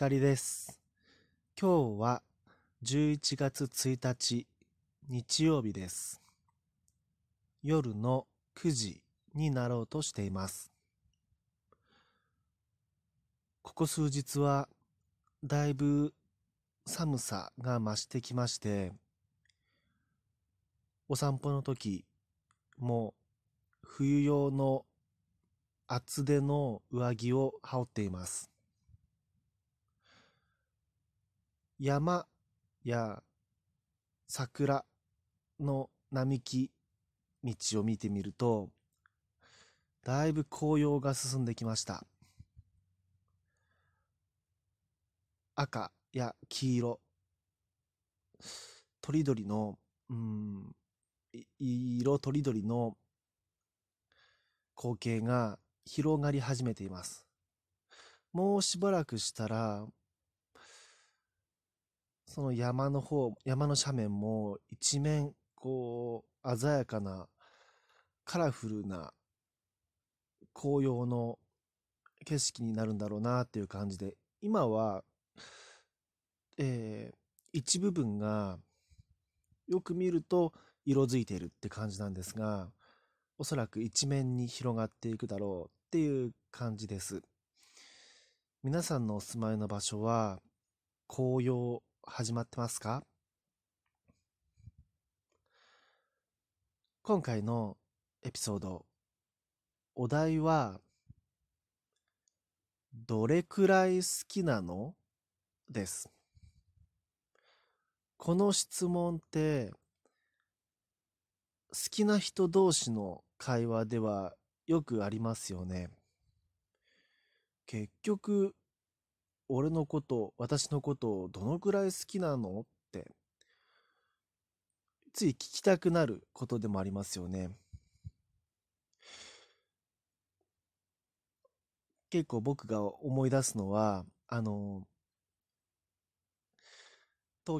光です。今日は11月1日日曜日です。夜の9時になろうとしています。ここ数日はだいぶ寒さが増してきまして、お散歩の時も冬用の厚手の上着を羽織っています。山や桜の並木道を見てみると、だいぶ紅葉が進んできました。赤や黄色、とりどりの色とりどりの光景が広がり始めています。もうしばらくしたらその山の斜面も一面こう鮮やかなカラフルな紅葉の景色になるんだろうなっていう感じで、今は、一部分がよく見ると色づいているって感じなんですが、おそらく一面に広がっていくだろうっていう感じです。皆さんのお住まいの場所は紅葉始まってますか？今回のエピソード、お題はどれくらい好きなの？です。この質問って好きな人同士の会話ではよくありますよね。結局俺のこと、私のことをどのくらい好きなのって、つい聞きたくなることでもありますよね。結構僕が思い出すのは、東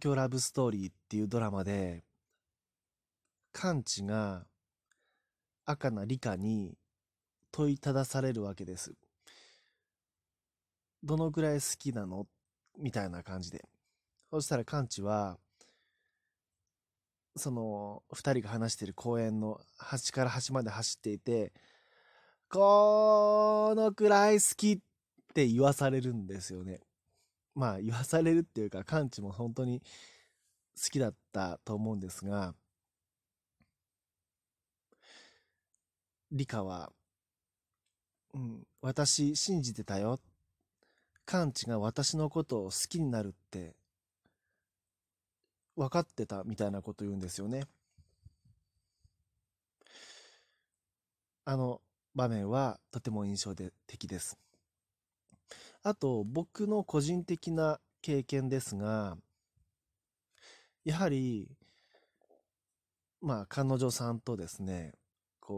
京ラブストーリーっていうドラマで、カンチが赤なリカに問いただされるわけです。どのくらい好きなのみたいな感じで。そしたらカンチは、その二人が話している公園の端から端まで走っていて、このくらい好きって言わされるんですよね。まあ言わされるっていうか、カンチも本当に好きだったと思うんですが、リカは、私信じてたよ。カンチが私のことを好きになるって分かってたみたいなこと言うんですよね。あの場面はとても印象的です。あと僕の個人的な経験ですが、やはり彼女さんとですね、彼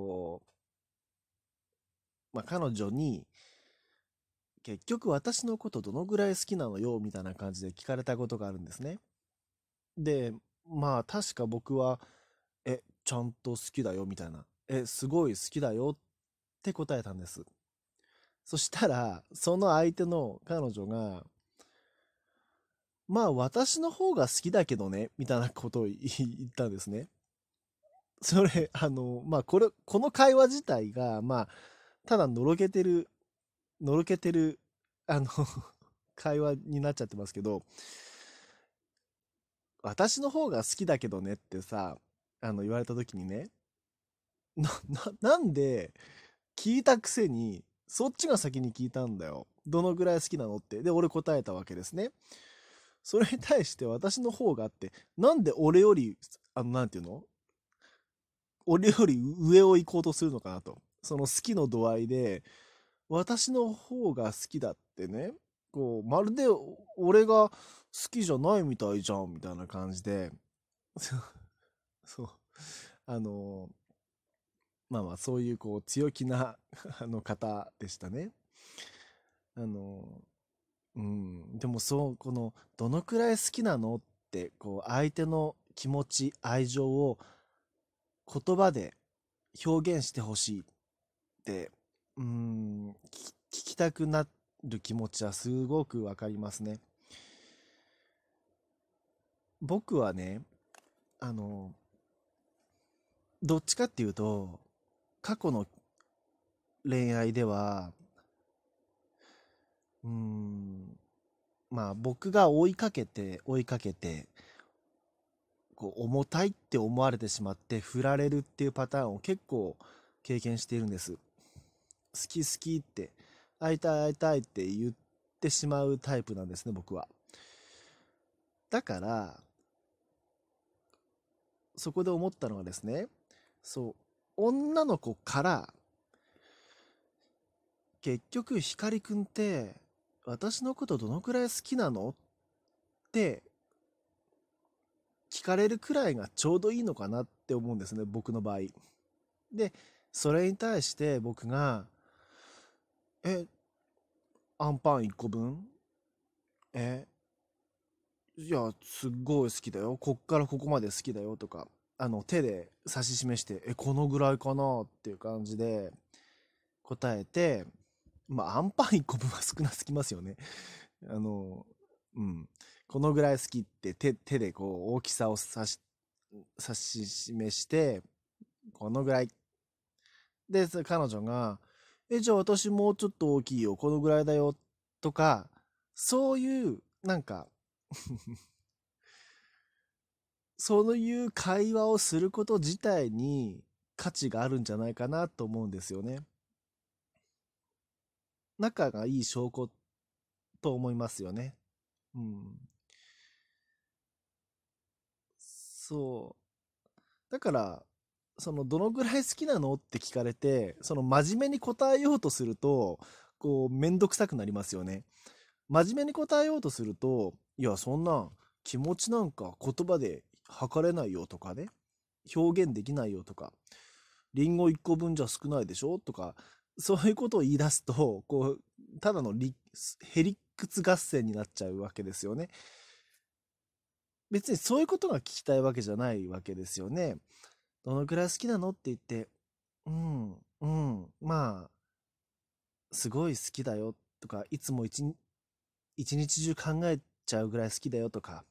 女に結局私のことどのぐらい好きなのよみたいな感じで聞かれたことがあるんですね。で、確か僕はちゃんと好きだよみたいな、すごい好きだよって答えたんです。そしたらその相手の彼女が私の方が好きだけどねみたいなことを言ったんですね。それこの会話自体がただのろけてる会話になっちゃってますけど、私の方が好きだけどねってさ、言われた時にね、なんで聞いたくせにそっちが先に聞いたんだよ。どのぐらい好きなのって。で俺答えたわけですね。それに対して私の方があって、なんで俺より俺より上を行こうとするのかなと。その好きの度合いで私の方が好きだってね、まるで俺が好きじゃないみたいじゃんみたいな感じでそうそういう強気な方でしたね。でもこのどのくらい好きなのって相手の気持ち、愛情を言葉で表現してほしいって聞きたくなっる気持ちはすごくわかりますね。僕はね、どっちかっていうと、過去の恋愛では、まあ僕が追いかけて、こう重たいって思われてしまって振られるっていうパターンを結構経験しているんです。好き好きって会いたいって言ってしまうタイプなんですね、僕は。だからそこで思ったのはですね、そう女の子から結局光くんって私のことどのくらい好きなのって聞かれるくらいがちょうどいいのかなって思うんですね、僕の場合。で、それに対して僕がアンパン1個分いや、すっごい好きだよ、こっからここまで好きだよとか、手で指し示してこのぐらいかなっていう感じで答えて、まあアンパン1個分は少なすぎますよね。このぐらい好きって 手でこう大きさを指し示してこのぐらいで、彼女がじゃあ私もうちょっと大きいよ、このぐらいだよとか、そういうなんかそういう会話をすること自体に価値があるんじゃないかなと思うんですよね。仲がいい証拠と思いますよね。そうだから、どのぐらい好きなのって聞かれて、真面目に答えようとするとこうめんどくさくなりますよね。真面目に答えようとすると、いやそんな気持ちなんか言葉で測れないよとかね、表現できないよとか、リンゴ1個分じゃ少ないでしょとか、そういうことを言い出すとこうただのへりくつ合戦になっちゃうわけですよね。別にそういうことが聞きたいわけじゃないわけですよね。どのくらい好きなのって言って、まあすごい好きだよとか、いつも一日中考えちゃうぐらい好きだよとか、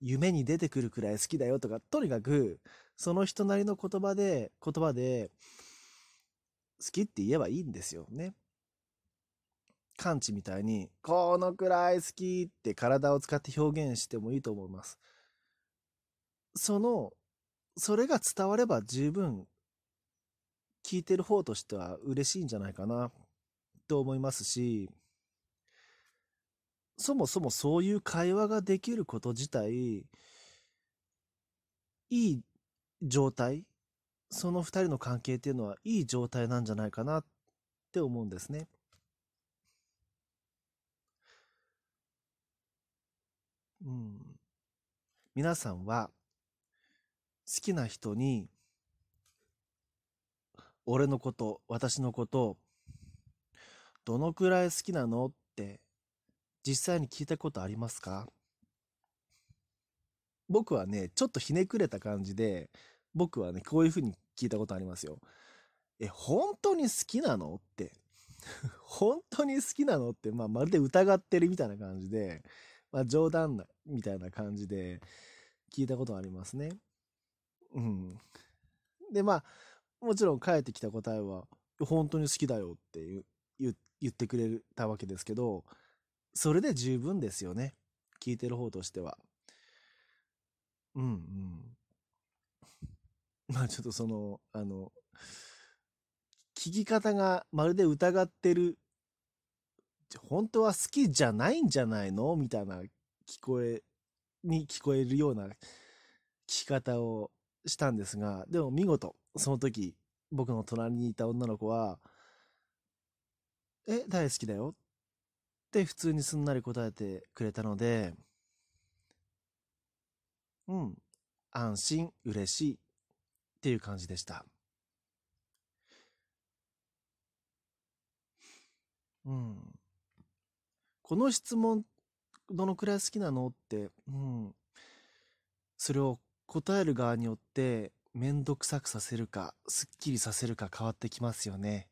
夢に出てくるくらい好きだよとか、とにかくその人なりの言葉で好きって言えばいいんですよね。カンチみたいにこのくらい好きって体を使って表現してもいいと思います。それが伝われば十分聞いてる方としては嬉しいんじゃないかなと思いますし、そもそもそういう会話ができること自体、いい状態、その2人の関係っていうのはいい状態なんじゃないかなって思うんですね。皆さんは好きな人に俺のこと、私のことどのくらい好きなのって実際に聞いたことありますか？僕はね、ちょっとひねくれた感じで、僕はね、こういうふうに聞いたことありますよ。本当に好きなのって本当に好きなのって、まるで疑ってるみたいな感じで、冗談みたいな感じで聞いたことありますね。で、もちろん返ってきた答えは本当に好きだよって言ってくれたわけですけど、それで十分ですよね、聞いてる方としては。ちょっと聞き方がまるで疑ってる、本当は好きじゃないんじゃないのみたいな聞こえるような聞き方をしたんですが、でも見事その時僕の隣にいた女の子は大好きだよって普通にすんなり答えてくれたので、安心、嬉しいっていう感じでした。この質問どのくらい好きなのって、それを答える側によって面倒くさくさせるかすっきりさせるか変わってきますよね。